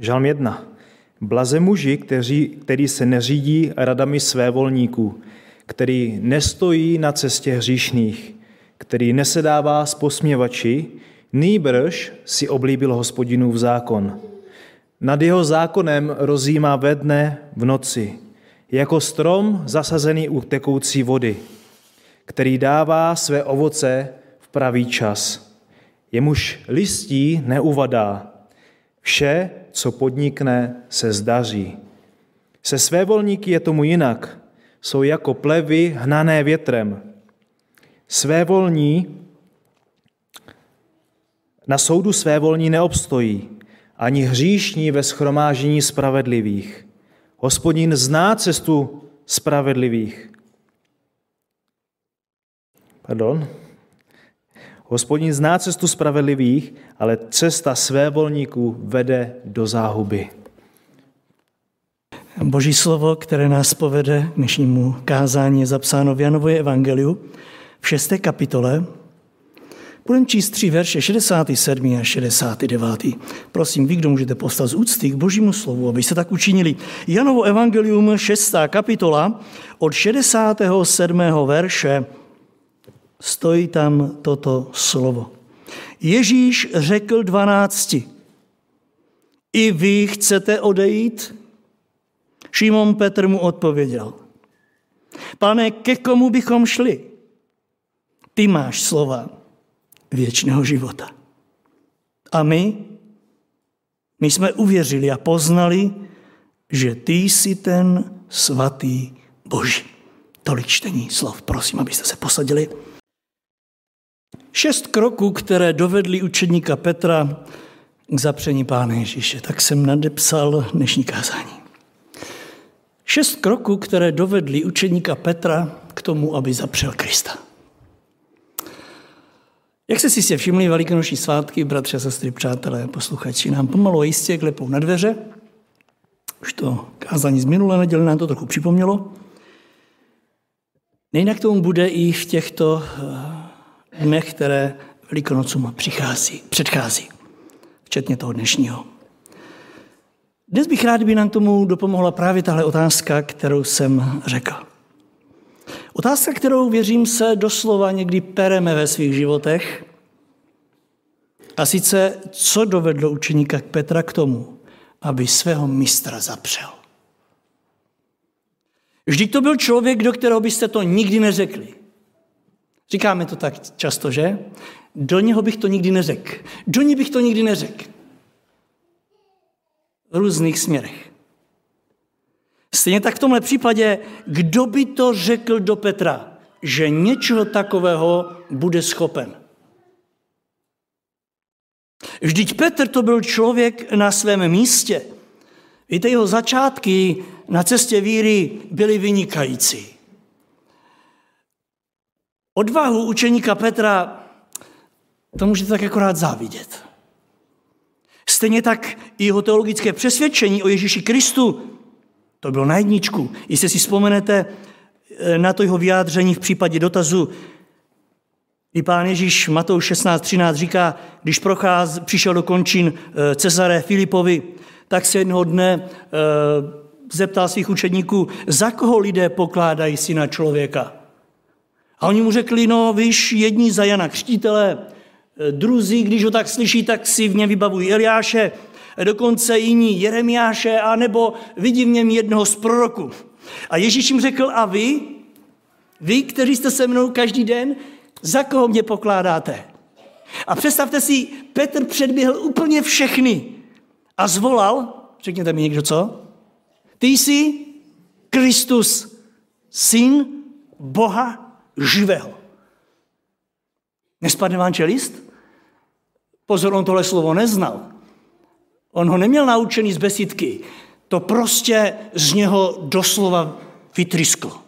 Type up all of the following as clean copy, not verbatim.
Žalm 1. Blaze muži, který se neřídí radami svévolníků, který nestojí na cestě hříšných, který nesedává s posměvači, nýbrž si oblíbil Hospodinův zákon. Nad jeho zákonem rozjímá ve dne v noci, jako strom zasazený u tekoucí vody, který dává své ovoce v pravý čas. Jemuž listí neuvadá, vše, co podnikne, se zdaří. Se svévolníky je tomu jinak, jsou jako plevy hnané větrem. Svévolní na soudu svévolní neobstojí, ani hříšní ve shromáždění spravedlivých. Hospodin zná cestu spravedlivých. Hospodin zná cestu spravedlivých, ale cesta svévolníků vede do záhuby. Boží slovo, které nás povede k dnešnímu kázání, je zapsáno v Janově evangeliu v 6. kapitole. Budeme číst 3 verše, 67. a 69. Prosím, vy, kdo můžete povstat z úcty k Božímu slovu, abyste tak učinili. Janovo evangelium 6. kapitola od 67. verše. Stojí tam toto slovo. Ježíš řekl 12. I vy chcete odejít? Šimon Petr mu odpověděl. Pane, ke komu bychom šli? Ty máš slova věčného života. A my jsme uvěřili a poznali, že ty jsi ten svatý Boží. Tolik čtení slov. Prosím, abyste se posadili. 6 kroků, které dovedly učedníka Petra k zapření Pána Ježíše. Tak jsem nadepsal dnešní kázání. 6 kroků, které dovedly učedníka Petra k tomu, aby zapřel Krista. Jak jste si všimli, velikonoční svátky, bratři a sestry, přátelé, posluchači, nám pomalu jistě klepou na dveře. Už to kázání z minulé neděle nám to trochu připomnělo. Nejinak tomu bude i v těchto dnech, které Velikonocům předchází, včetně toho dnešního. Dnes bych rád, kdyby nám tomu dopomohla právě tahle otázka, kterou jsem řekl. Otázka, kterou, věřím, se doslova někdy pereme ve svých životech, a sice, co dovedlo učeníka Petra k tomu, aby svého mistra zapřel. Vždyť to byl člověk, do kterého byste to nikdy neřekli. Říkáme to tak často, že? Do něho bych to nikdy neřekl. Do ní bych to nikdy neřekl. V různých směrech. Stejně tak v tomhle případě, kdo by to řekl do Petra, že něčeho takového bude schopen? Vždyť Petr to byl člověk na svém místě. Víte, jeho začátky na cestě víry byly vynikající. Odvahu učeníka Petra, to můžete tak akorát závidět. Stejně tak i jeho teologické přesvědčení o Ježíši Kristu, to bylo na jedničku. Jestli si vzpomenete na to jeho vyjádření v případě dotazu, i pán Ježíš Matouš 16:13 říká, když přišel do končin Cezare Filipovi, tak se jednoho dne zeptal svých učedníků, za koho lidé pokládají syna člověka. A oni mu řekli, no víš, jedni za Jana Křtitele, druzí, když ho tak slyší, tak si v něm vybavují Eliáše, dokonce jiní Jeremiáše, anebo vidí v něm jednoho z proroků. A Ježíš jim řekl, a vy, kteří jste se mnou každý den, za koho mě pokládáte? A představte si, Petr předběhl úplně všechny a zvolal, řekněte mi někdo co? Ty jsi Kristus, syn Boha živého. Nespadne vám čelist? Pozor, on tohle slovo neznal. On ho neměl naučený z besídky. To prostě z něho doslova vytrysklo.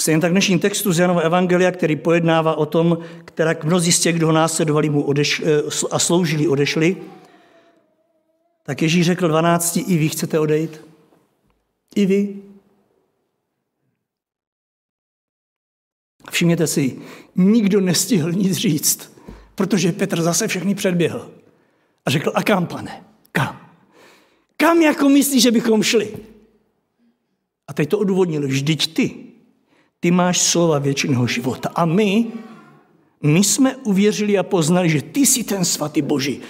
Stejně tak v dnešním textu z Janova evangelia, který pojednává o tom, která mnozí z těch, kdo ho následovali a sloužili, odešli, tak Ježíš řekl 12, i vy chcete odejít? I vy? Všimněte si, nikdo nestihl nic říct, protože Petr zase všechny předběhl. A řekl, a kam, pane? Kam? kam jako myslíš, že bychom šli? A teď to odůvodnil, vždyť ty máš slova věčného života. A my jsme uvěřili a poznali, že ty jsi ten svatý Boží.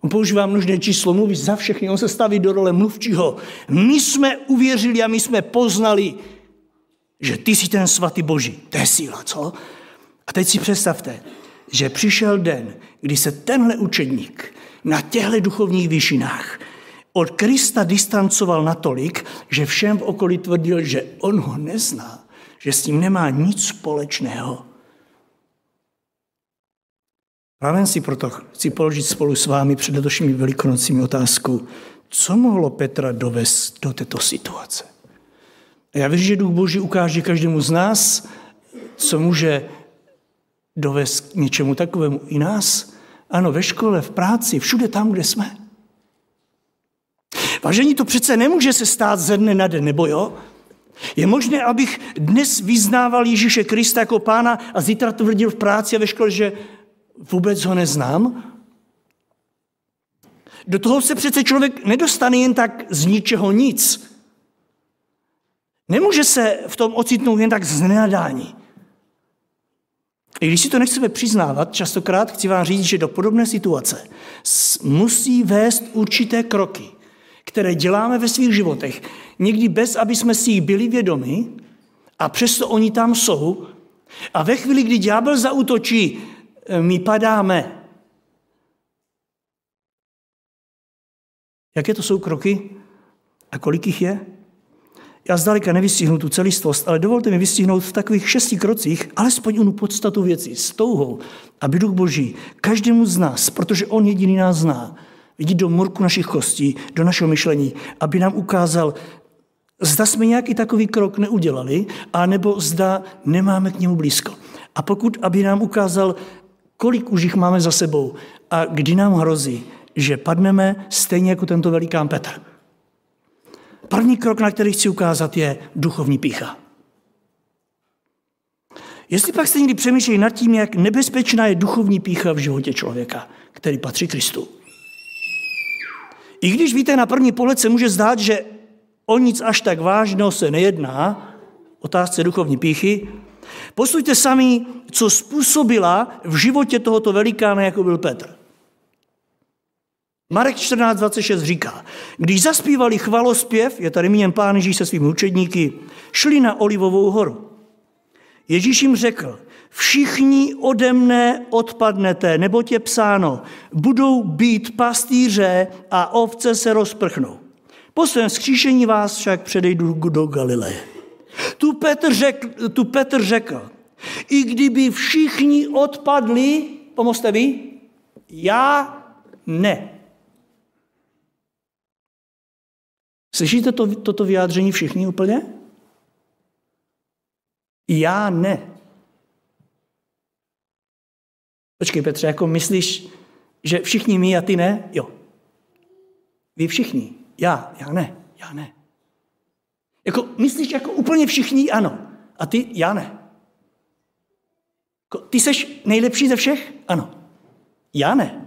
On používá množné číslo, mluví za všechny, on se staví do role mluvčího. My jsme uvěřili a my jsme poznali, že ty jsi ten svatý Boží. To je síla, co? A teď si představte, že přišel den, kdy se tenhle učedník na těchto duchovních výšinách od Krista distancoval natolik, že všem v okolí tvrdil, že on ho nezná, že s ním nemá nic společného. Právě si proto chci položit spolu s vámi před letošními velikonocími otázku, co mohlo Petra dovést do této situace. A já věřím, že Duch Boží ukáže každému z nás, co může dovést k něčemu takovému i nás. Ano, ve škole, v práci, všude tam, kde jsme. Vážení, to přece nemůže se stát ze dne na den, nebo jo? Je možné, abych dnes vyznával Ježíše Krista jako Pána a zítra tvrdil v práci a ve škole, že vůbec ho neznám? Do toho se přece člověk nedostane jen tak z ničeho nic. Nemůže se v tom ocitnout jen tak z nenadání. I když si to nechceme přiznávat, častokrát chci vám říct, že do podobné situace musí vést určité kroky, které děláme ve svých životech, někdy bez, aby jsme si jich byli vědomi, a přesto oni tam jsou. A ve chvíli, kdy ďábel zaútočí, my padáme. Jaké to jsou kroky a kolik jich je? Já zdaleka nevystihnu tu celistvost, ale dovolte mi vystihnout v takových 6 krocích alespoň onu podstatu věci s touhou, aby Duch Boží každému z nás, protože on jediný nás zná, vidí do morku našich kostí, do našeho myšlení, aby nám ukázal, zda jsme nějaký takový krok neudělali, anebo zda nemáme k němu blízko. A pokud, aby nám ukázal, kolik už jich máme za sebou a kdy nám hrozí, že padneme stejně jako tento velikán Petr. První krok, na který chci ukázat, je duchovní pýcha. Jestli pak jste někdy přemýšleli nad tím, jak nebezpečná je duchovní pýcha v životě člověka, který patří Kristu. I když víte, na první pohled se může zdát, že o nic až tak vážného se nejedná, otázce duchovní pýchy, posluňte sami, co způsobila v životě tohoto velikána, jako byl Petr. Marek 14:26 říká, když zaspívali chvalospěv, je tady míněn Pán Ježíš se svými učedníky, šli na Olivovou horu. Ježíš jim řekl, všichni ode mne odpadnete, neboť je psáno, budou bít pastýře a ovce se rozprchnou. Po svém vzkříšení vás však předejdu do Galileje. Tu Petr řekl, i kdyby všichni odpadli, pomozte vy, já ne. Slyšíte toto vyjádření všichni úplně? Já ne. Počkej, Petře, jako myslíš, že všichni my a ty ne? Jo. Vy všichni. Já ne. Jako myslíš, jako úplně všichni ano. A ty já ne. Jako, ty seš nejlepší ze všech? Ano. Já ne.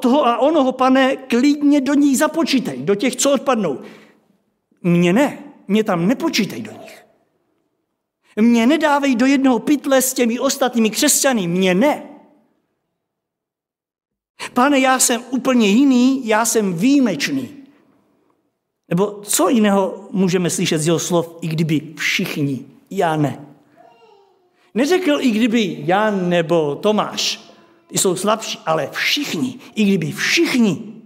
Toho a onoho, Pane, klidně do nich započítej, do těch, co odpadnou. Mně ne, mě tam nepočítej do nich. Mně nedávej do jednoho pytle s těmi ostatními křesťany, mně ne. Pane, já jsem úplně jiný, já jsem výjimečný. Nebo co jiného můžeme slyšet z jeho slov, i kdyby všichni, já ne. Neřekl, i kdyby Jan nebo Tomáš, ty jsou slabší, ale všichni, i kdyby všichni.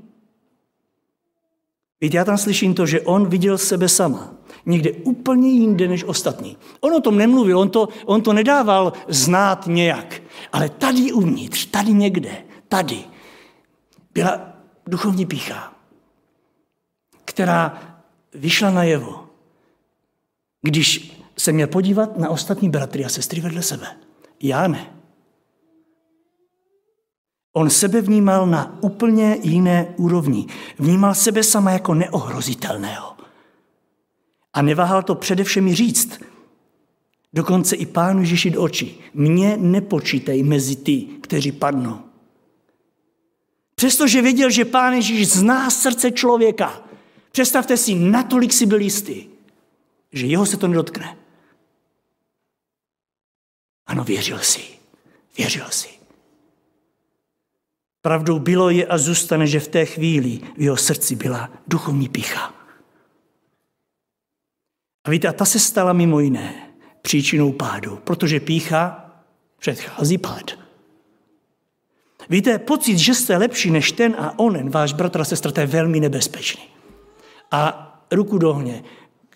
Víte, já tam slyším to, že on viděl sebe sama. Někde úplně jinde než ostatní. On o tom nemluvil, on to nedával znát nějak. Ale tady uvnitř, tady někde, tady byla duchovní pýcha, která vyšla najevo, když se měl podívat na ostatní bratry a sestry vedle sebe. Já ne. On sebe vnímal na úplně jiné úrovni. Vnímal sebe sama jako neohrozitelného. A neváhal to především říct. Dokonce i Pánu Ježíši do očí. Mě nepočítej mezi ty, kteří padnou. Přestože věděl, že Pán Ježíš zná srdce člověka, představte si, natolik si byl jistý, že jeho se to nedotkne. Ano, věřil si. Pravdou bylo je a zůstane, že v té chvíli v jeho srdci byla duchovní pýcha. A víte, a ta se stala mimo jiné příčinou pádu, protože pýcha předchází pád. Víte, pocit, že jste lepší než ten a onen, váš bratr a sestra, to je velmi nebezpečný. A ruku do ohně,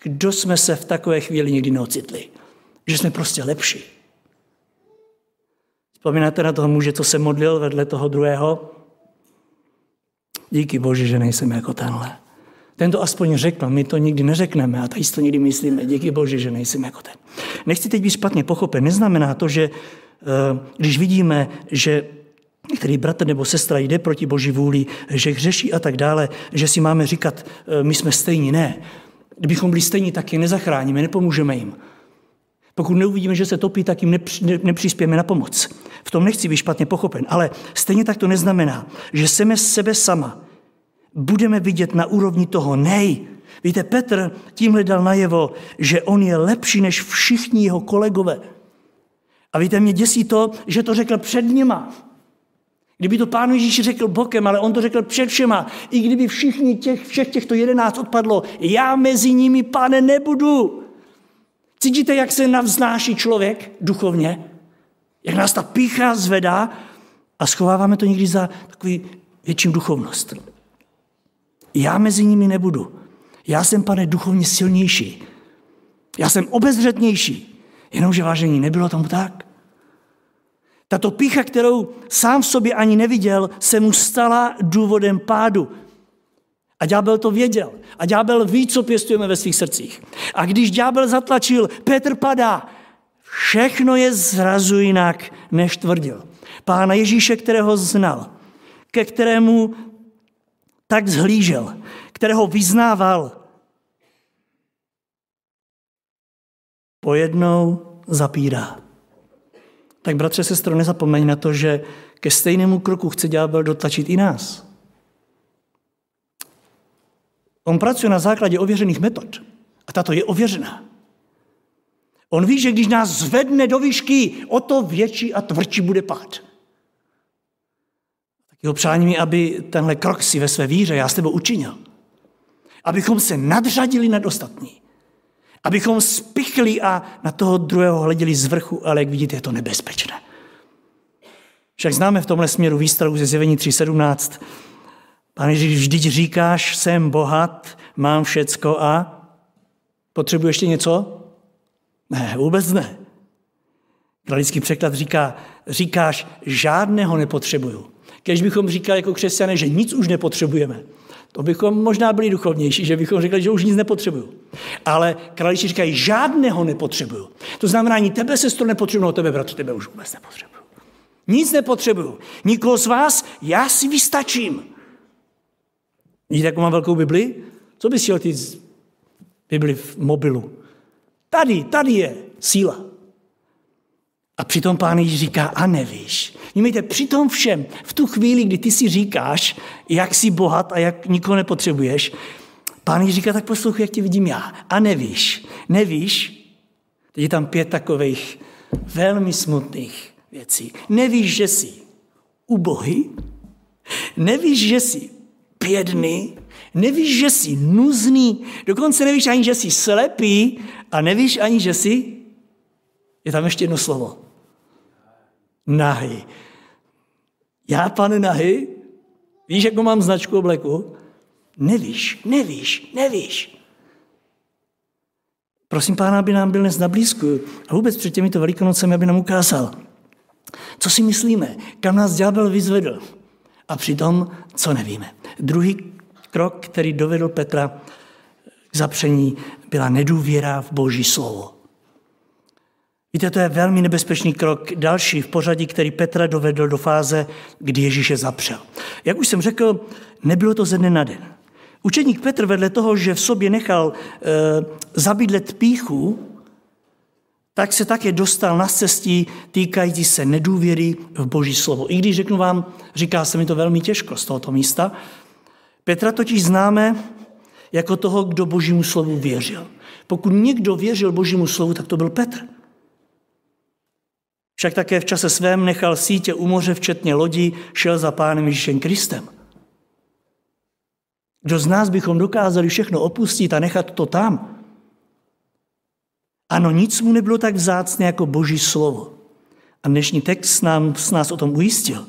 kdo jsme se v takové chvíli nikdy neocitli? Že jsme prostě lepší. Vzpomínáte na toho muže, co se modlil vedle toho druhého? Díky Bože, že nejsem jako tenhle. Ten to aspoň řekl, my to nikdy neřekneme a tady si to nikdy myslíme. Díky Bože, že nejsem jako ten. Nechci teď být špatně pochopen. Neznamená to, že když vidíme, že který bratr nebo sestra jde proti Boží vůli, že hřeší a tak dále, že si máme říkat, my jsme stejní, ne. Kdybychom byli stejní, tak je nezachráníme, nepomůžeme jim. Pokud neuvidíme, že se topí, tak jim nepřispějeme na pomoc. V tom nechci být špatně pochopen, ale stejně tak to neznamená, že jsme sebe sama budeme vidět na úrovni toho nej. Víte, Petr tímhle dal najevo, že on je lepší než všichni jeho kolegové. A víte, mě děsí to, že to řekl před nima. Kdyby to Pánu Ježíši řekl bokem, ale on to řekl před všema. I kdyby všech těchto 11 odpadlo, já mezi nimi, Pane, nebudu. Cítíte, jak se navznáší člověk duchovně? Jak nás ta pýcha zvedá a schováváme to někdy za takový větší duchovnost. Já mezi nimi nebudu. Já jsem, Pane, duchovně silnější. Já jsem obezřetnější. Jenomže, vážení, nebylo tomu tak. Tato pýcha, kterou sám v sobě ani neviděl, se mu stala důvodem pádu. A ďábel to věděl. A ďábel ví, co pěstujeme ve svých srdcích. A když ďábel zatlačil, Petr padá. Všechno je zrazu jinak, než tvrdil. Pána Ježíše, kterého znal, ke kterému tak zhlížel, kterého vyznával, pojednou zapírá. Tak, bratře, sestro, nezapomeň na to, že ke stejnému kroku chce ďábel dotlačit i nás. On pracuje na základě ověřených metod. A tato je ověřená. On ví, že když nás zvedne do výšky, o to větší a tvrdší bude pád. Tak jeho přáním je, aby tenhle krok si ve své víře já s tebou učinil. Abychom se nadřadili nad ostatní. Abychom spichli a na toho druhého hleděli z vrchu, ale jak vidíte, je to nebezpečné. Však známe v tomhle směru výstrahu ze Zjevení 3.17. Pane Ježíš, vždyť říkáš, jsem bohat, mám všecko a potřebuješ ještě něco? Ne, vůbec ne. Kralický překlad říká, říkáš, žádného nepotřebuju. Když bychom říkali jako křesťané, že nic už nepotřebujeme, to bychom možná byli duchovnější, že bychom řekli, že už nic nepotřebuju. Ale kraliči říkají, žádného nepotřebuju. To znamená, ani tebe, sestro, nepotřebuju, tebe, bratře, tebe už vůbec nepotřebuju. Nic nepotřebuju. Nikoho z vás, já si vystačím. Vidíte, jakou mám velkou Bibli? Co bys chtěl ty Bibli v mobilu? Tady je síla. A přitom Pán Ježíš říká, a nevíš. Vnímejte, přitom všem, v tu chvíli, kdy ty si říkáš, jak jsi bohat a jak nikoho nepotřebuješ, Pán Ježíš říká, tak poslouchej, jak tě vidím já. A nevíš, teď je tam 5 takových velmi smutných věcí. Nevíš, že jsi ubohý, nevíš, že jsi bědný, nevíš, že jsi nuzný, dokonce nevíš ani, že jsi slepý a nevíš ani, že jsi, je tam ještě jedno slovo, nahý. Já, Pane, nahý? Víš, jakou mám značku obleku? Nevíš. Prosím Pána, aby nám byl dnes na blízku a vůbec před těmito Velikonocemi, aby nám ukázal, co si myslíme, kam nás ďábel vyzvedl a přitom, co nevíme. Druhý krok, který dovedl Petra k zapření, byla nedůvěra v Boží slovo. Víte, to je velmi nebezpečný krok další v pořadí, který Petra dovedl do fáze, kdy Ježíše zapřel. Jak už jsem řekl, nebylo to ze dne na den. Učedník Petr vedle toho, že v sobě nechal zabydlet pýchu, tak se také dostal na cestí týkající se nedůvěry v Boží slovo. I když řeknu vám, říká se mi to velmi těžko z tohoto místa, Petra totiž známe jako toho, kdo Božímu slovu věřil. Pokud někdo věřil Božímu slovu, tak to byl Petr. Však také v čase svém nechal sítě u moře, včetně lodí, šel za Pánem Ježíšem Kristem. Kdo z nás bychom dokázali všechno opustit a nechat to tam? Ano, nic mu nebylo tak vzácné jako Boží slovo. A dnešní text nás o tom ujistil.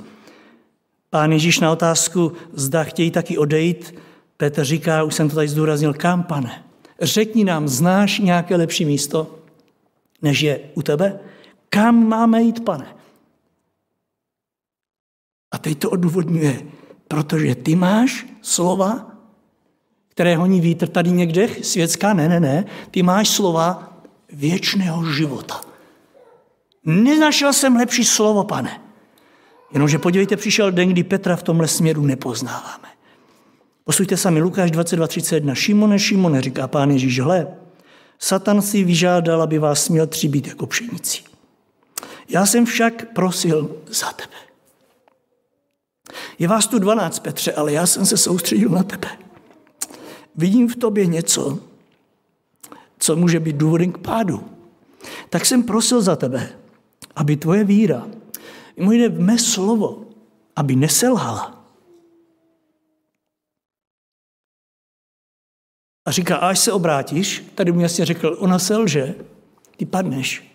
Pán Ježíš na otázku, zda chtějí taky odejít, Petr říká, už jsem to tady zdůraznil, kam, Pane? Řekni nám, znáš nějaké lepší místo, než je u tebe? Kam máme jít, Pane? A teď to odůvodňuje, protože ty máš slova, které honí vítr tady někde, světská, ne, ty máš slova věčného života. Nenašel jsem lepší slovo, Pane. Jenomže podívejte, přišel den, kdy Petra v tomhle směru nepoznáváme. Posluňte sami Lukáš 22:31. Šimone, říká Pán Ježíš, hle, Satan si vyžádal, aby vás směl třibít jako pšenici. Já jsem však prosil za tebe. Je vás tu 12, Petře, ale já jsem se soustředil na tebe. Vidím v tobě něco, co může být důvodem k pádu. Tak jsem prosil za tebe, aby tvoje víra, můj mé slovo, aby neselhala. A říká, až se obrátíš, tady mu jasně řekl, ona selže, ty padneš.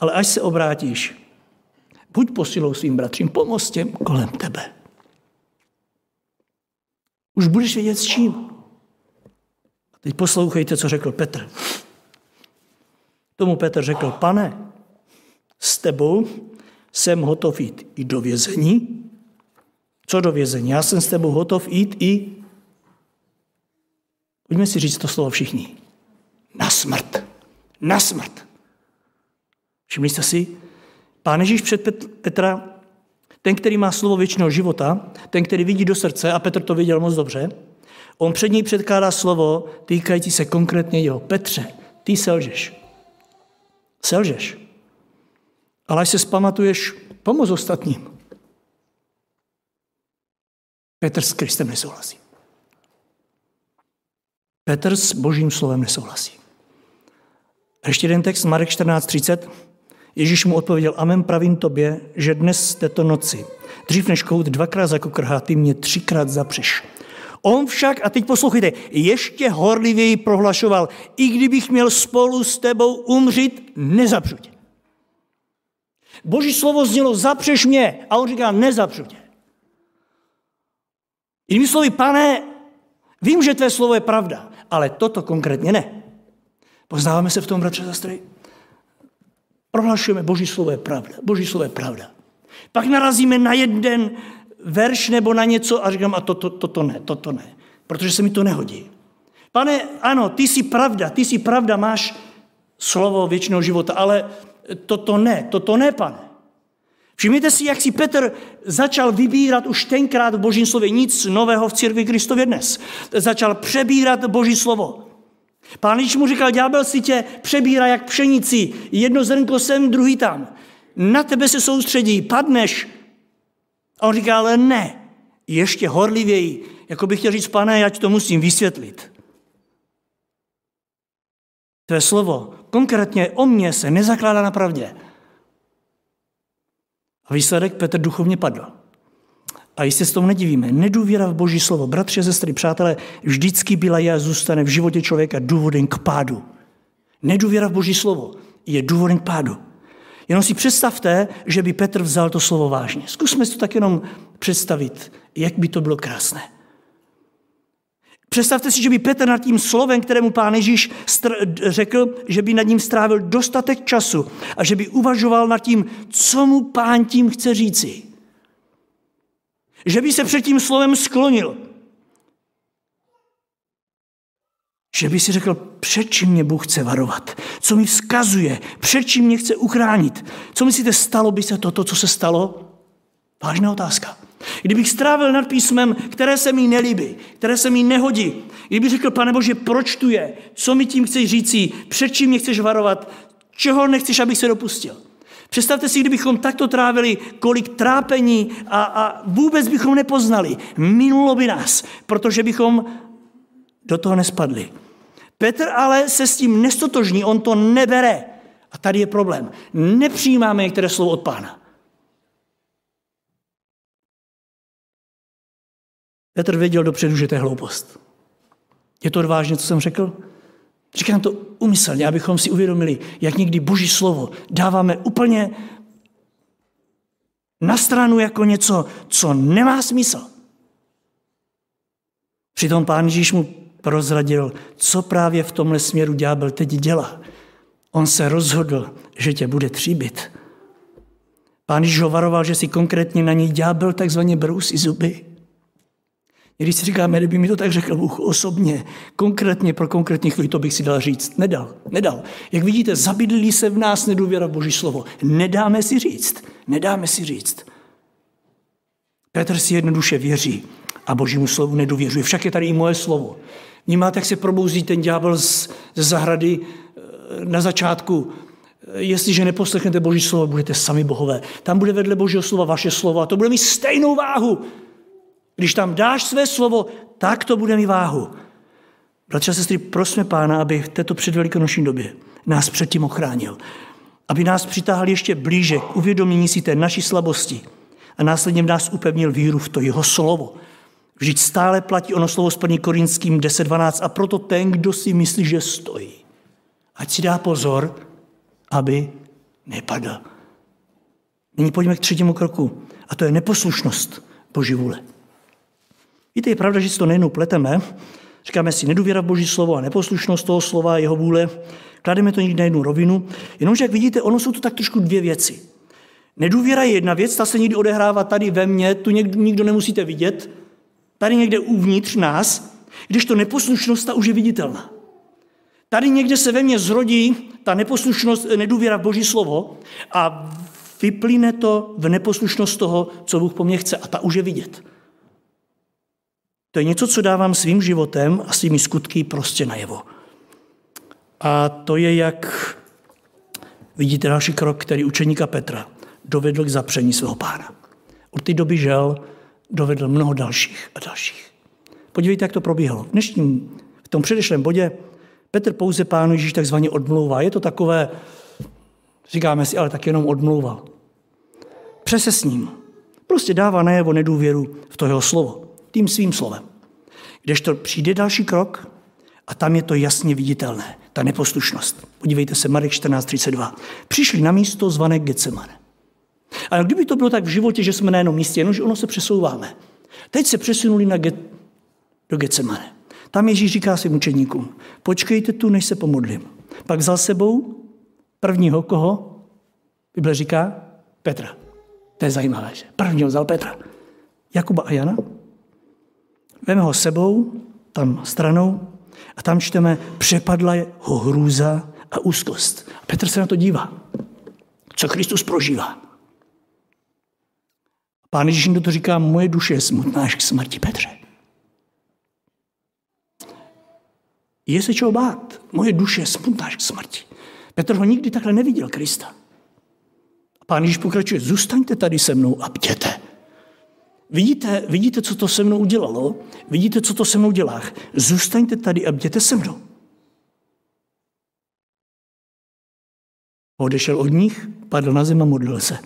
Ale až se obrátíš, buď posilou svým bratřím, pomoz těm kolem tebe. Už budeš vědět s čím. A teď poslouchejte, co řekl Petr. Tomu Petr řekl, Pane, s tebou jsem hotov jít i do vězení. Co do vězení? Já jsem s tebou hotov jít i... Pojďme si říct to slovo všichni. Na smrt. Na smrt. Všimli jste si? Pán Ježíš před Petra, ten, který má slovo věčného života, ten, který vidí do srdce, a Petr to viděl moc dobře, on před ní předkládá slovo týkající se konkrétně jeho. Petře, ty selžeš. Selžeš. Ale až se zpamatuješ, pomoz ostatním. Petr s Kristem nesouhlasí. Petr s Božím slovem nesouhlasí. Ještě jeden text, Marek 14:30. Ježíš mu odpověděl, amen pravím tobě, že dnes této noci, dřív než kohout dvakrát zakokrhá, ty mě třikrát zapřeš. On však, a teď poslouchejte, ještě horlivěji prohlašoval, i kdybych měl spolu s tebou umřít, nezapřu tě. Boží slovo znělo, zapřeš mě, a on říká, nezapřu tě. Jinými slovy, Pane, vím, že tvé slovo je pravda, ale toto konkrétně ne. Poznáváme se v tom, bratře, sestry? Prohlašujeme, Boží slovo je pravda. Boží slovo je pravda. Pak narazíme na jeden verš nebo na něco a říkám, a toto ne, protože se mi to nehodí. Pane, ano, ty jsi pravda, máš slovo věčného života, ale toto ne, Pane. Všimněte si, jak si Petr začal vybírat už tenkrát v Božím slově, nic nového v církvi Kristově dnes. Začal přebírat Boží slovo. Pán Ježíš mu říkal, ďábel si tě přebírá jak pšenici, jedno zrnko sem, druhý tam. Na tebe se soustředí, padneš. A on říká, ale ne, ještě horlivěji, jako bych chtěl říct, Pane, já ti to musím vysvětlit. Tvé slovo, konkrétně o mně, se nezakládá na pravdě. A výsledek, Petr duchovně padl. A jistě se tomu nedivíme. Nedůvěra v Boží slovo, bratři a sestry, přátelé, vždycky byla a zůstane v životě člověka důvodem k pádu. Nedůvěra v Boží slovo je důvodem k pádu. Jenom si představte, že by Petr vzal to slovo vážně. Zkusme si to tak jenom představit, jak by to bylo krásné. Představte si, že by Petr nad tím slovem, kterému Pán Ježíš řekl, že by nad ním strávil dostatek času a že by uvažoval nad tím, co mu Pán tím chce říci. Že by se před tím slovem sklonil. Že by si řekl, před čím mě Bůh chce varovat, co mi vzkazuje, před čím mě chce uchránit. Co myslíte, stalo by se toto, co se stalo? Vážná otázka. Kdybych strávil nad písmem, které se mi nelíbí, které se mi nehodí, kdybych řekl, Pane Bože, proč tu je, co mi tím chceš říci, před čím mě chceš varovat, Čeho nechceš, abych se dopustil? Představte si, kdybychom takto trávili, kolik trápení a vůbec bychom nepoznali. Minulo by nás, protože bychom do toho nespadli. Petr ale se s tím nestotožní, on to nebere. A tady je problém. Nepřijímáme některé slovo od Pána. Petr věděl dopředu, že to je hloupost. Je to odvážné, co jsem řekl? Říkám to úmyslně, abychom si uvědomili, jak někdy Boží slovo dáváme úplně na stranu jako něco, co nemá smysl. Přitom Pán Ježíš mu prozradil, co právě v tomhle směru ďábel teď dělá. On se rozhodl, že tě bude tříbit. Pán Ježíš ho varoval, že si konkrétně na něj ďábel takzvaně brousí zuby. Když si říkáme, kdyby mi to tak řekl Bůh osobně, konkrétně pro konkrétních lidí, to bych si dal říct. Nedal. Jak vidíte, zabydlí se v nás nedůvěra v Boží slovo. Nedáme si říct. Petr si jednoduše věří a Božímu slovu nedůvěřuje. Však je tady i moje slovo. Vnímáte, jak se probouzí ten ďábel ze zahrady na začátku. Jestliže neposlechnete Boží slovo, budete sami bohové. Tam bude vedle Božího slova vaše slovo a to bude mít stejnou váhu. Když tam dáš své slovo, tak to bude mít váhu. Bratře a sestry, prosme Pána, aby v této předvelikonoční době nás předtím ochránil. Aby nás přitáhl ještě blíže k uvědomění si té naší slabosti a následně v nás upevnil víru v to jeho slovo. Vždyť stále platí ono slovo z 1. Korintským 10.12 a proto ten, kdo si myslí, že stojí, ať si dá pozor, aby nepadl. Nyní pojďme k třetímu kroku a to je neposlušnost Boží vůle. Víte, je pravda, že si to nejednou pleteme. Říkáme si nedůvěra v Boží slovo a neposlušnost toho slova, jeho vůle. Klademe to někdy na jednu rovinu. Jenomže, jak vidíte, ono jsou to tak trošku dvě věci. Nedůvěra je jedna věc, ta se někdy odehrává tady ve mně, tu nikdo nemusíte vidět, tady někde uvnitř nás, když to neposlušnost, ta už je viditelná. Tady někde se ve mně zrodí ta neposlušnost, nedůvěra v Boží slovo a vyplyne to v neposlušnost toho, co Bůh po mně chce a ta už je vidět. To je něco, co dávám svým životem a svými skutky prostě najevo. A to je, jak vidíte další krok, který učeníka Petra dovedl k zapření svého Pána. Od té doby žel dovedl mnoho dalších a dalších. Podívejte, jak to probíhalo. V tom předešlém bodě Petr pouze Pánu Ježíš takzvaně odmlouvá. Je to takové, říkáme si, ale tak jenom odmlouval. Přese s ním. Prostě dává najevo nedůvěru v to jeho slovo. Tím svým slovem. Kdežto přijde další krok a tam je to jasně viditelné, ta neposlušnost. Podívejte se, Marek 14.32. Přišli na místo zvané Getsemane. A kdyby to bylo tak v životě, že jsme na jednom místě, jenomže ono se přesouváme. Teď se přesunuli do Getsemane. Tam Ježíš říká svým učedníkům, počkejte tu, než se pomodlím. Pak vzal sebou prvního koho? Bible říká Petra. To je zajímavé, že? Prvního vzal Petra. Jakuba a Jana. Veme ho sebou, tam stranou, a tam čteme, přepadla ho hrůza a úzkost. A Petr se na to dívá, co Kristus prožívá. Pán Ježíš to říká, moje duše je smutná až k smrti, Petře. Je se čeho bát, moje duše je smutná až k smrti. Petr ho nikdy takhle neviděl, Krista. A Pán Ježíš pokračuje, zůstaňte tady se mnou a bděte. Vidíte, co to se mnou udělalo? Vidíte, co to se mnou dělá? Zůstaňte tady a bděte se mnou. Odešel od nich, padl na zem a modlil se.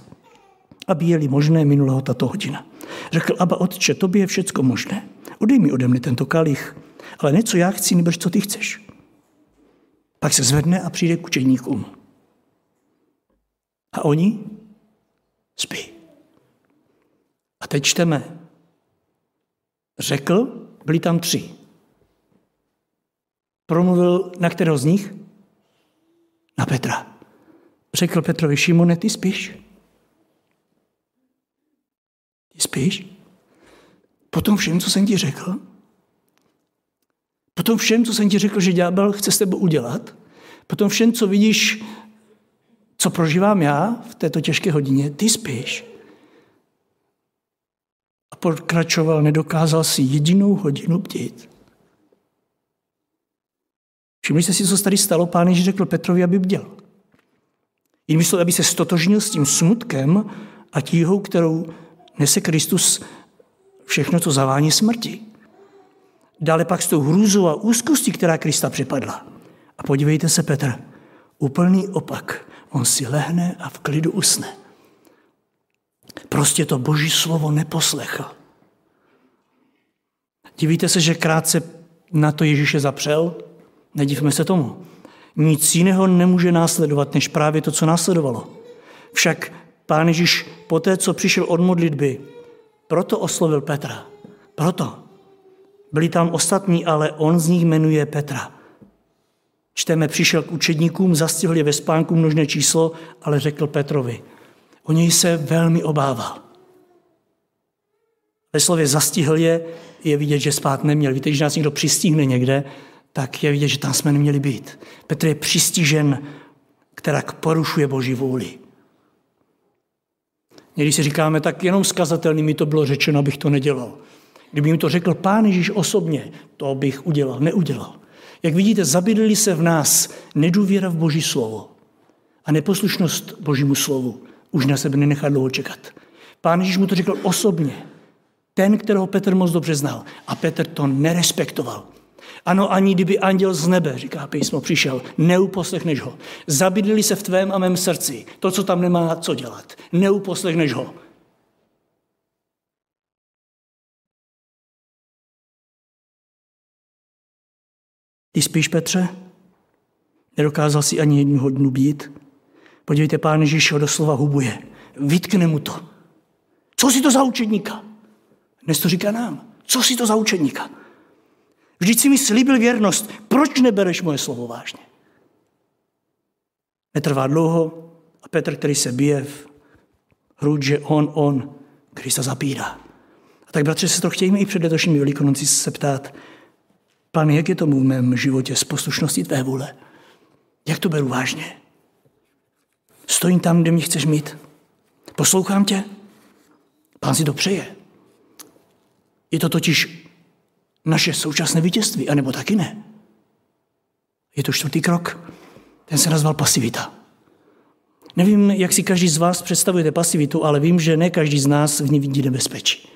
Aby jeli možné, minula ho tato hodina. Řekl, Abba, Otče, tobě je všecko možné. Odej mi ode mne tento kalich, ale ne, co já chci, nebož co ty chceš. Pak se zvedne a přijde k učedníkům. A oni spí. A teď čteme. Řekl, byli tam tři. Promluvil na kterého z nich? Na Petra. Řekl Petrovi, Šimone, ty spíš? Ty spíš? Po tom všem, co jsem ti řekl, že ďábel chce s tebou udělat, po tom všem, co vidíš, co prožívám já v této těžké hodině, ty spíš? A pokračoval, nedokázal si jedinou hodinu bdít. Všimli jste si, co se tady stalo? Pán Ježíš řekl Petrovi, aby bděl. Jinými slovy, aby se stotožnil s tím smutkem a tíhou, kterou nese Kristus všechno, co zavání smrti. Dále pak s tou hrůzou a úzkostí, která Krista připadla. A podívejte se, Petr, úplný opak. On si lehne a v klidu usne. Prostě to Boží slovo neposlechal. Divíte se, že krátce na to Ježíše zapřel? Nedivme se tomu. Nic jiného nemůže následovat, než právě to, co následovalo. Však Pán Ježíš poté, co přišel od modlitby, proto oslovil Petra. Proto. Byli tam ostatní, ale on z nich jmenuje Petra. Čteme, přišel k učedníkům, zastihl je ve spánku množné číslo, ale řekl Petrovi. O něj se velmi obával. Ve slově zastihl je vidět, že spát neměl. Víte, když nás někdo přistihne někde, tak je vidět, že tam jsme neměli být. Petr je přistižen, která porušuje Boží vůli. Někdy si říkáme, tak jenom skazatelným mi to bylo řečeno, abych to nedělal. Kdyby jim to řekl Pán Ježíš osobně, to bych udělal, neudělal. Jak vidíte, zabydlili se v nás nedůvěra v Boží slovo a neposlušnost Božímu slovu. Už na sebe nenechá dlouho čekat. Pán Ježíš mu to řekl osobně. Ten, kterého Petr moc dobře znal. A Petr to nerespektoval. Ano, ani kdyby anděl z nebe, říká písmo, přišel, neuposlechneš ho. Zabydlili se v tvém a mém srdci. To, co tam nemá co dělat. Neuposlechneš ho. Ty spíš, Petře? Nedokázal si ani jednoho dnu být? Podívejte, Pán Ježíš ho doslova hubuje. Vytkne mu to. Co si to za učedníka? Dnes to říká nám. Co si to za učedníka? Vždyť si mi slíbil věrnost. Proč nebereš moje slovo vážně? Netrvá dlouho a Petr, který se bije v hruď, že on, Krista zapírá. A tak, bratře, se to chtějme i před letošními Velikonoci se ptát, Pane, jak je tomu v mém životě s poslušností tvé vůle? Jak to beru vážně? Stojím tam, kde mě chceš mít. Poslouchám tě. Pán si to přeje. Je to totiž naše současné vítězství, anebo taky ne. Je to 4. krok. Ten se nazval pasivita. Nevím, jak si každý z vás představujete pasivitu, ale vím, že ne každý z nás v ní vidí nebezpečí.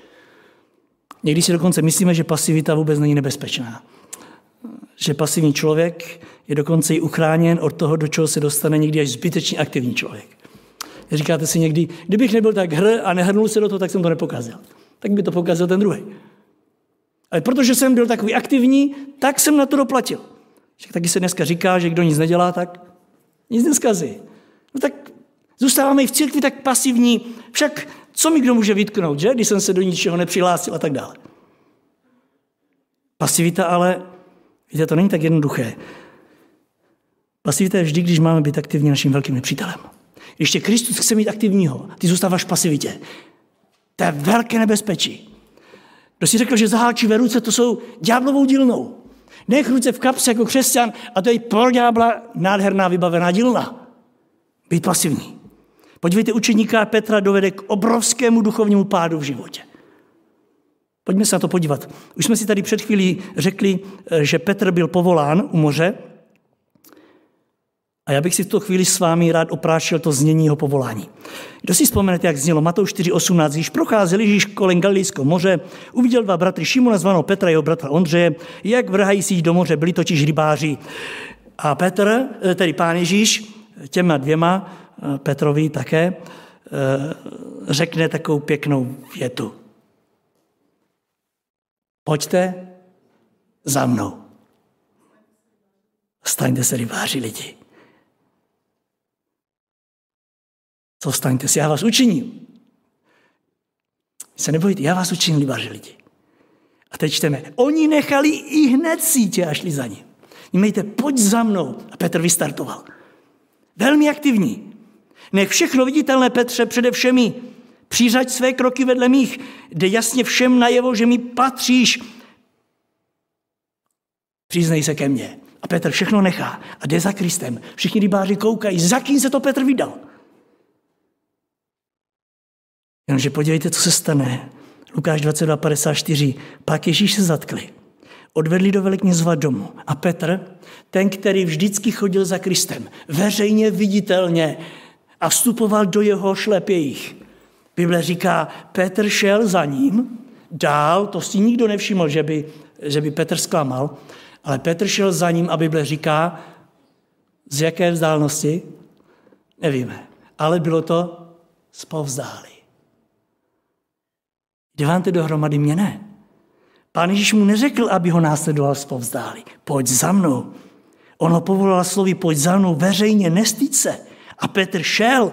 Někdy si dokonce myslíme, že pasivita vůbec není nebezpečná. Že pasivní člověk je dokonce i uchráněn od toho, do čeho se dostane někdy až zbytečně aktivní člověk. Říkáte si někdy, kdybych nebyl tak a nehrnul se do toho, tak jsem to nepokazil. Tak by to pokazil ten druhý. Ale protože jsem byl takový aktivní, tak jsem na to doplatil. Však taky se dneska říká, že kdo nic nedělá, tak nic neskazí. No tak zůstáváme i v církvi tak pasivní, však co mi kdo může vytknout, že? Když jsem se do ničeho nepřihlásil a tak dále. Pasivita ale, víte, to není tak jednoduché. Pasivita je vždy, když máme být aktivní naším velkým nepřítelem. Když tě Kristus chce mít aktivního, ty zůstáváš v pasivitě. To je velké nebezpečí. Kdo si řekl, že zaháčivé ruce, to jsou ďáblovou dílnou. Nech ruce v kapse jako křesťan a to je pro ďábla nádherná vybavená dílna. Být pasivní. Podívejte, učeníka Petra dovede k obrovskému duchovnímu pádu v životě. Pojďme se na to podívat. Už jsme si tady před chvílí řekli, že Petr byl povolán u moře a já bych si v tu chvíli s vámi rád oprášil to znění jeho povolání. Kdo si vzpomenete, jak znělo Matouš 4,18, když procházeli Ježíš kolem Galilejského moře, uviděl dva bratry Šimona zvaného Petra a jeho bratra Ondřeje, jak vrhají si jich do moře, byli totiž rybáři. A Petr, tedy Pán Ježíš, těma dvěma, Petrovi také, řekne takovou pěknou větu. Pojďte za mnou. Staňte se rybáři lidi. Co staňte si? Já vás učiním. Se nebojte, já vás učiním, rybáři lidi. A teď čteme. Oni nechali i hned sítě a šli za ním. Mějte, pojď za mnou. A Petr vystartoval. Velmi aktivní. Nech všechno viditelné, Petře, přede všemi. Přiřaď své kroky vedle mých. Jde jasně všem najevo, že mi patříš. Přiznej se ke mně. A Petr všechno nechá a jde za Kristem. Všichni rybáři koukají, za kým se to Petr vydal. Jenomže podívejte, co se stane. Lukáš 22:54. Pak Ježíš se zatkli. Odvedli do Veleknězova domu. A Petr, ten, který vždycky chodil za Kristem, veřejně viditelně, a vstupoval do jeho šlepějích. Bible říká, Petr šel za ním dál, to si nikdo nevšiml, že by Petr zklamal, ale Petr šel za ním a Bible říká, z jaké vzdálenosti? Nevíme, ale bylo to zpovzdáli. Jde vám to dohromady, mě ne. Pán Ježíš mu neřekl, aby ho následoval zpovzdáli. Pojď za mnou. On ho povolal slovy, pojď za mnou, veřejně, nestyď se. A Petr šel.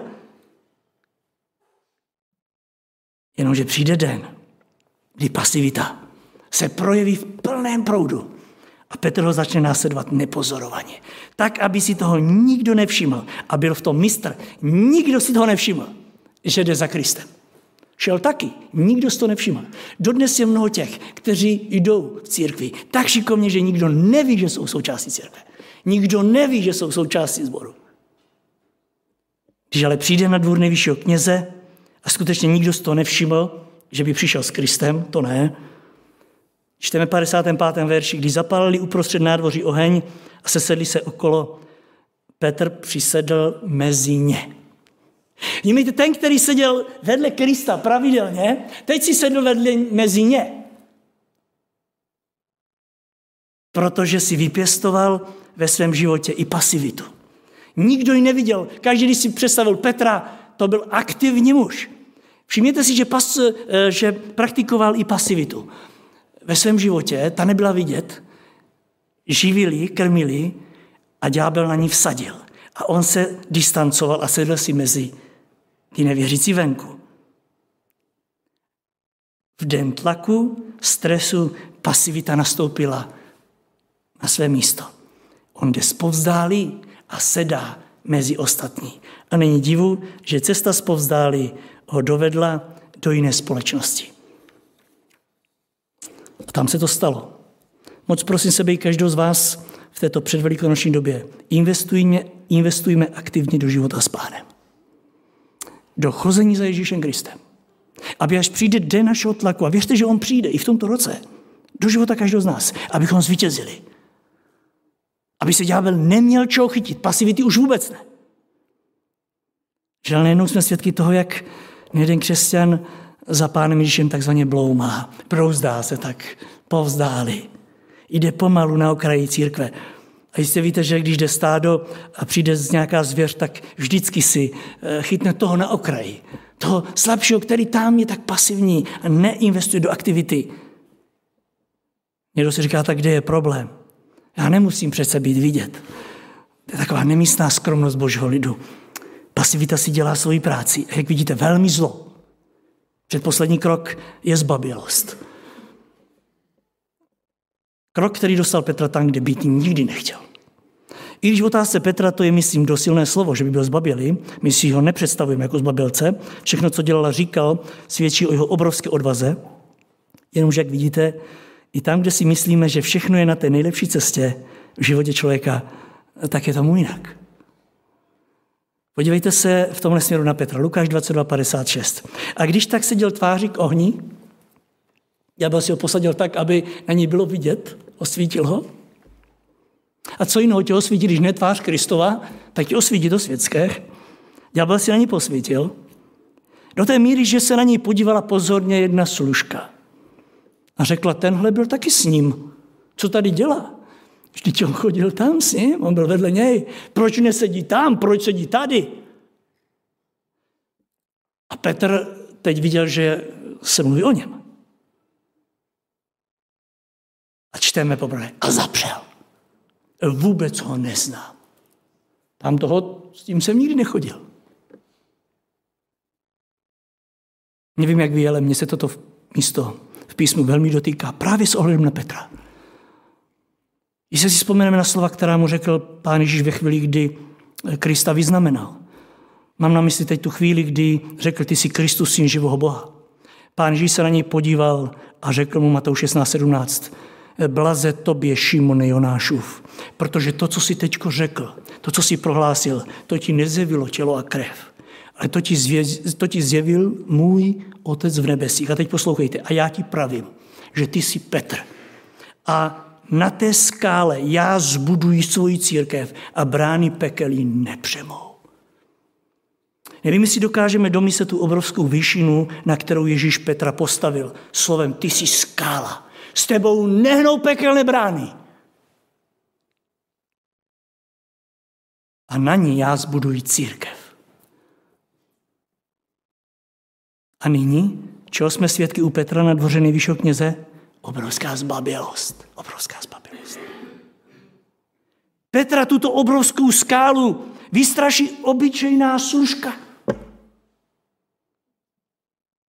Jenomže přijde den, kdy pasivita se projeví v plném proudu a Petr ho začne následovat nepozorovaně. Tak, aby si toho nikdo nevšiml a byl v tom mistr. Nikdo si toho nevšiml, že jde za Kristem. Šel taky, nikdo si to nevšiml. Dodnes je mnoho těch, kteří jdou v církvi tak šikovně, že nikdo neví, že jsou součástí církve. Nikdo neví, že jsou součástí sboru. Když ale přijde na dvůr nejvyššího kněze a skutečně nikdo si to nevšiml, že by přišel s Kristem, to ne. Čteme 55. verši, když zapálili uprostřed nádvoří oheň a sesedli se okolo, Petr přisedl mezi ně. Vnímejte, ten, který seděl vedle Krista pravidelně, teď si sedl mezi ně. Protože si vypěstoval ve svém životě i pasivitu. Nikdo ji neviděl. Každý, když si představil Petra, to byl aktivní muž. Všimněte si, že praktikoval i pasivitu. Ve svém životě ta nebyla vidět, živili, krmili a ďábel na ní vsadil. A on se distancoval a sedl si mezi ty nevěřící venku. V den tlaku, stresu, pasivita nastoupila na své místo. On jde zpovzdálí a sedá mezi ostatní. A není divu, že cesta zpovzdálí ho dovedla do jiné společnosti. A tam se to stalo. Moc prosím sebe i každého z vás v této předvelikonoční době. Investujme aktivně do života s Pánem. Do chození za Ježíšem Kristem. Aby až přijde den našeho tlaku, a věřte, že on přijde i v tomto roce, do života každého z nás, abychom zvítězili. Aby se ďábel neměl čeho chytit. Pasivity už vůbec ne. Žel nejednou jsme svědky toho, jak nejeden křesťan za Pánem Ježíšem takzvaně bloumá. Brouzdá se tak, povzdáli. Jde pomalu na okraji církve. A jistě víte, že když jde stádo a přijde nějaká zvěř, tak vždycky si chytne toho na okraji. Toho slabšího, který tam je tak pasivní a neinvestuje do aktivity. Někdo si říká, tak kde je problém? Já nemusím přece být vidět. To je taková nemístná skromnost božího lidu. Pasivita si dělá svoji práci. A jak vidíte, velmi zlo. Předposlední krok je zbabělost. Krok, který dostal Petra tam, kde být nikdy nechtěl. I když v otázce Petra to je, myslím, dosilné slovo, že by byl zbabělý, my si ho nepředstavujeme jako zbabělce, všechno, co dělal a říkal, svědčí o jeho obrovské odvaze, jenomže, jak vidíte, i tam, kde si myslíme, že všechno je na té nejlepší cestě v životě člověka, tak je tomu jinak. Podívejte se v tomhle směru na Petra. Lukáš 22:56. A když tak seděl tváří k ohni, ďábel si ho posadil tak, aby na něj bylo vidět, osvítil ho. A co jiného tě osvítí, když ne tvář Kristova, tak tě osvítí to světské. Ďábel si na něj posvítil. Do té míry, že se na něj podívala pozorně jedna služka. A řekla, tenhle byl taky s ním. Co tady dělá? Vždyť on chodil tam s ním, on byl vedle něj. Proč nesedí tam, proč sedí tady? A Petr teď viděl, že se mluví o něm. A čteme poprvé. A zapřel. Vůbec ho neznám. Tam toho, s tím jsem nikdy nechodil. Nevím, jak vy, ale mně se toto místo v písmu velmi dotýká právě s ohledem na Petra. Když si vzpomeneme na slova, která mu řekl Pán Ježíš ve chvíli, kdy Krista vyznamenal. Mám na mysli teď tu chvíli, kdy řekl, ty jsi Kristus, syn živého Boha. Pán Ježíš se na něj podíval a řekl mu Matouš 16:17. Blaze tobě, Šimone Jonášův, protože to, co jsi teďko řekl, to, co jsi prohlásil, to ti nezjevilo tělo a krev, ale to ti zjevil můj Otec v nebesích. A teď poslouchejte, a já ti pravím, že ty jsi Petr. A na té skále já zbuduji svoji církev a brány pekelí nepřemou. Nevím, jestli dokážeme domyslet tu obrovskou výšinu, na kterou Ježíš Petra postavil. Slovem, ty jsi skála, s tebou nehnou pekelné brány. A na ní já zbuduji církev. A nyní, čeho jsme svědky u Petra na dvoře nejvyššího kněze? Obrovská zbabělost. Obrovská zbabělost. Petra tuto obrovskou skálu vystraší obyčejná služka.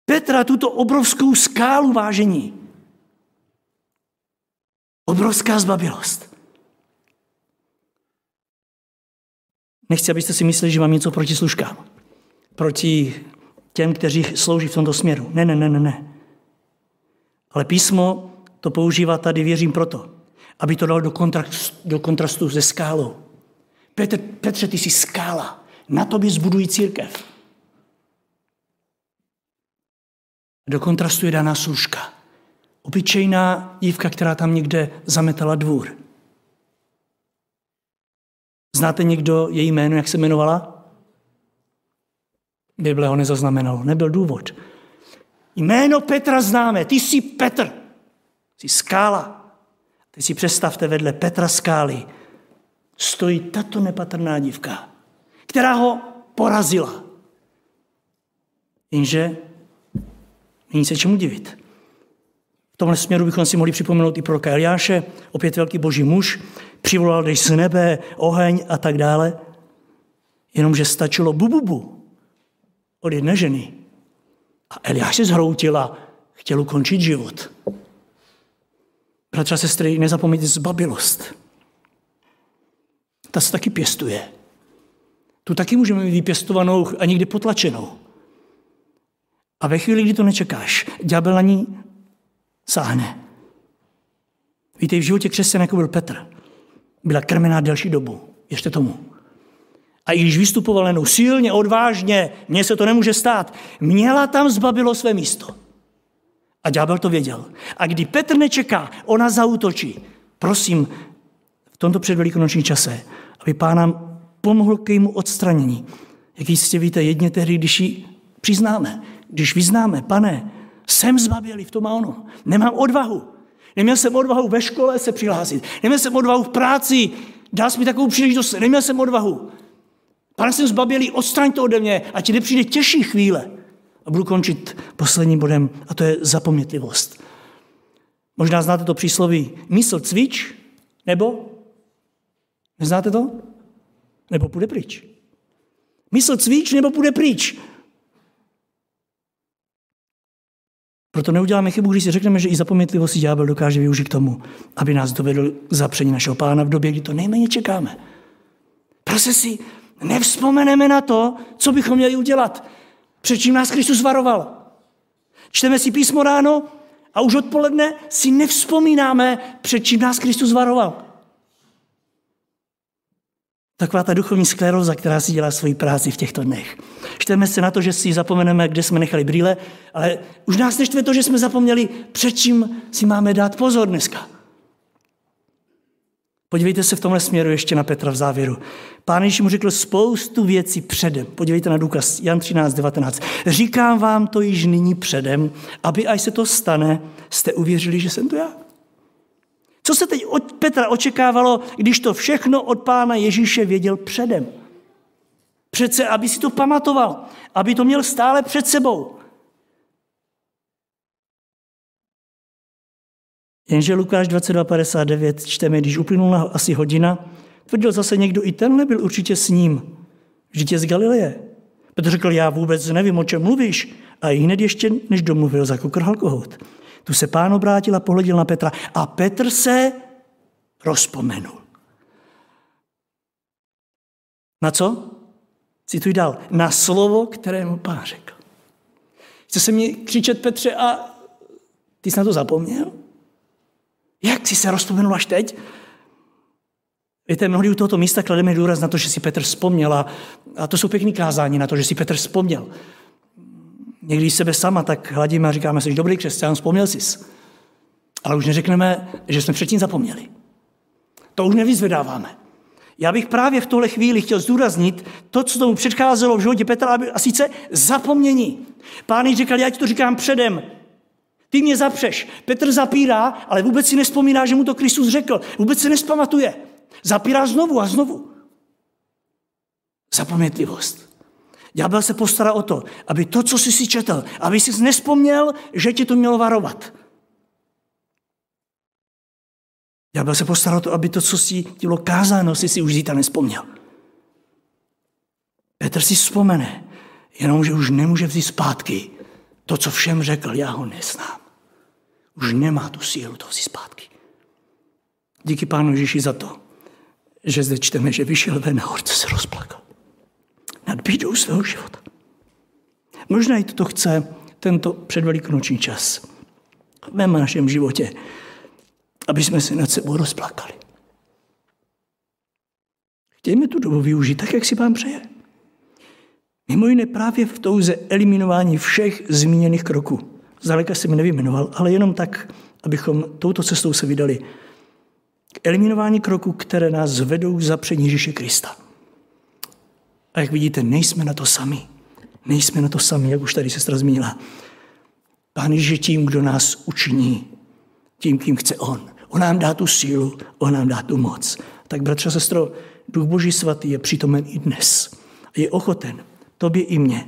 Petra tuto obrovskou skálu, vážení. Obrovská zbabělost. Nechci, abyste si mysleli, že mám něco proti služkám. Proti těm, kteří slouží v tomto směru. Ne. Ale písmo to používá tady, věřím, proto, aby to dalo do kontrastu se skálou. Petře, ty jsi skála, na tobě zbudují církev. Do kontrastu je daná služka. Obyčejná dívka, která tam někde zametala dvůr. Znáte někdo její jméno, jak se jmenovala? Bible ho nezaznamenalo, nebyl důvod. Jméno Petra známe, ty jsi Petr, jsi skála. Teď si představte, vedle Petra skály stojí tato nepatrná dívka, která ho porazila. Jenže není se čemu divit. V tomhle směru bychom si mohli připomenout i proroka Eliáše, opět velký boží muž, přivolal dešť z nebe, oheň a tak dále. Jenomže stačilo bububu od jedné ženy. A Eliáš se zhroutil a chtěl ukončit život. Bratři a sestry, nezapomeňte zbabělost. Ta se taky pěstuje. Tu taky můžeme mít vypěstovanou a někdy potlačenou. A ve chvíli, kdy to nečekáš, ďábel na ní sáhne. Víte, v životě křesťana, jako byl Petr, byla krmená delší dobu. Věřte tomu. A i když vystupoval jenom silně, odvážně, mně se to nemůže stát, měla tam zbabilo své místo. A ďábel to věděl. A když Petr nečeká, ona zaútočí. Prosím, v tomto předvelikonoční čase, aby Pán nám pomohl k jejímu odstranění. Jak jistě víte, jedně tehdy, když ji přiznáme, když vyznáme, Pane, jsem zbabělý v tom a ono. Nemám odvahu. Neměl jsem odvahu ve škole se přihlásit. Neměl jsem odvahu v práci. Dal jsi mi takovou příležitost. Neměl jsem odvahu. Pane, jsem zbabělý, odstraň to ode mě, ať jde přijde těžší chvíle. A budu končit posledním bodem, a to je zapomnětlivost. Možná znáte to přísloví mysl cvič, nebo? Neznáte to? Nebo půjde pryč. Mysl cvič, nebo půjde pryč. Proto neuděláme chybu, když si řekneme, že i zapomnětlivost ďábel dokáže využít k tomu, aby nás dovedl k zapření našeho Pána v době, kdy to nejméně čekáme. Prostě si nevzpomeneme na to, co bychom měli udělat, před čím nás Kristus varoval. Čteme si písmo ráno a už odpoledne si nevzpomínáme, před čím nás Kristus varoval. Taková ta duchovní skleróza, která si dělá svoji práci v těchto dnech. Čteme se na to, že si zapomeneme, kde jsme nechali brýle, ale už nás neštve to, že jsme zapomněli, před čím si máme dát pozor dneska. Podívejte se v tomhle směru ještě na Petra v závěru. Pán Ježíš mu řekl spoustu věcí předem. Podívejte na důkaz Jan 13:19. Říkám vám to již nyní předem, aby až se to stane, jste uvěřili, že jsem to já. Co se teď od Petra očekávalo, když to všechno od Pána Ježíše věděl předem? Přece, aby si to pamatoval, aby to měl stále před sebou. Jenže Lukáš 22:59 čteme, když uplynula asi hodina, tvrdil zase někdo, i tenhle byl určitě s ním. Vždyť je z Galileje. Petr řekl, já vůbec nevím, o čem mluvíš. A i hned ještě, než domluvil, zakokrhal kohout. Tu se Pán obrátil a pohleděl na Petra. A Petr se rozpomenul. Na co? Cituji dál. Na slovo, které mu Pán řekl. Chce se mi křičet, Petře, a ty jsi na to zapomněl? Jak jsi se rozpomenul až teď? Víte, mnohdy u tohoto místa klademe důraz na to, že si Petr vzpomněl a to jsou pěkný kázání na to, že si Petr vzpomněl. Někdy sebe sama tak hladíme a říkáme si, že dobrý křesťan, vzpomněl jsi. Ale už neřekneme, že jsme předtím zapomněli. To už nevyzvedáváme. Já bych právě v tuhle chvíli chtěl zdůraznit to, co tomu předcházelo v životě Petra, a sice zapomnění. Pán Ježíš říkal, já ti to říkám předem. Ty mě zapřeš. Petr zapírá, ale vůbec si nespomíná, že mu to Kristus řekl. Vůbec se nespamatuje. Zapírá znovu a znovu. Zapamětlivost. Ďábel se postará o to, aby to, co jsi si četl, aby jsi nespomněl, že tě to mělo varovat. Ďábel se postará o to, aby to, co si bylo kázáno, si už zítra nespomněl. Petr si vzpomene, jenomže už nemůže vzít zpátky to, co všem řekl, já ho neznám. Už nemá tu sílu to vzít zpátky. Díky Pánu Ježíši za to, že zde čteme, že vyšel ven a horce se rozplakal nad bídou svého života. Možná i toto chce tento předvelikonoční čas v mém našem životě, aby jsme se nad sebou rozplakali. Chtějme tu dobu využít tak, jak si Pán přeje. Mimo jiné právě v touze eliminování všech zmíněných kroků. Zdaleka jsem nevyjmenoval, ale jenom tak, abychom touto cestou se vydali k eliminování kroků, které nás vedou za přední Ježíše Krista. A jak vidíte, nejsme na to sami. Nejsme na to sami, jak už tady sestra zmínila. Pán Ježíš je tím, kdo nás učiní. Tím, kým chce On. On nám dá tu sílu, On nám dá tu moc. Tak, bratře a sestro, Duch Boží svatý je přítomen i dnes. Je ochoten tobě i mně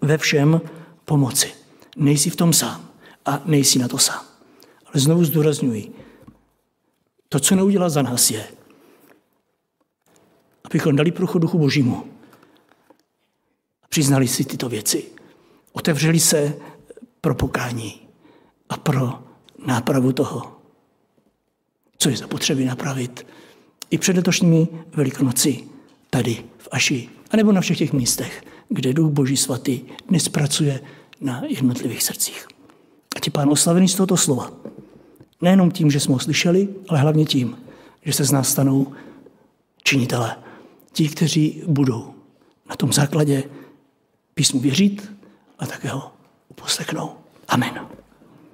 ve všem pomoci. Nejsi v tom sám a nejsi na to sám. Ale znovu zdůrazňuji, to, co neudělá za nás, je, abychom dali průchod Duchu Božímu a přiznali si tyto věci. Otevřeli se pro pokání a pro nápravu toho, co je zapotřebí napravit i před letošními Velikonoci tady v Aši, anebo na všech těch místech, kde Duch Boží svatý dnes pracuje na jednotlivých srdcích. Ať je Pán oslavený z tohoto slova. Nejenom tím, že jsme ho slyšeli, ale hlavně tím, že se z nás stanou činitele. Ti, kteří budou na tom základě písmu věřit a také ho uposlechnou. Amen.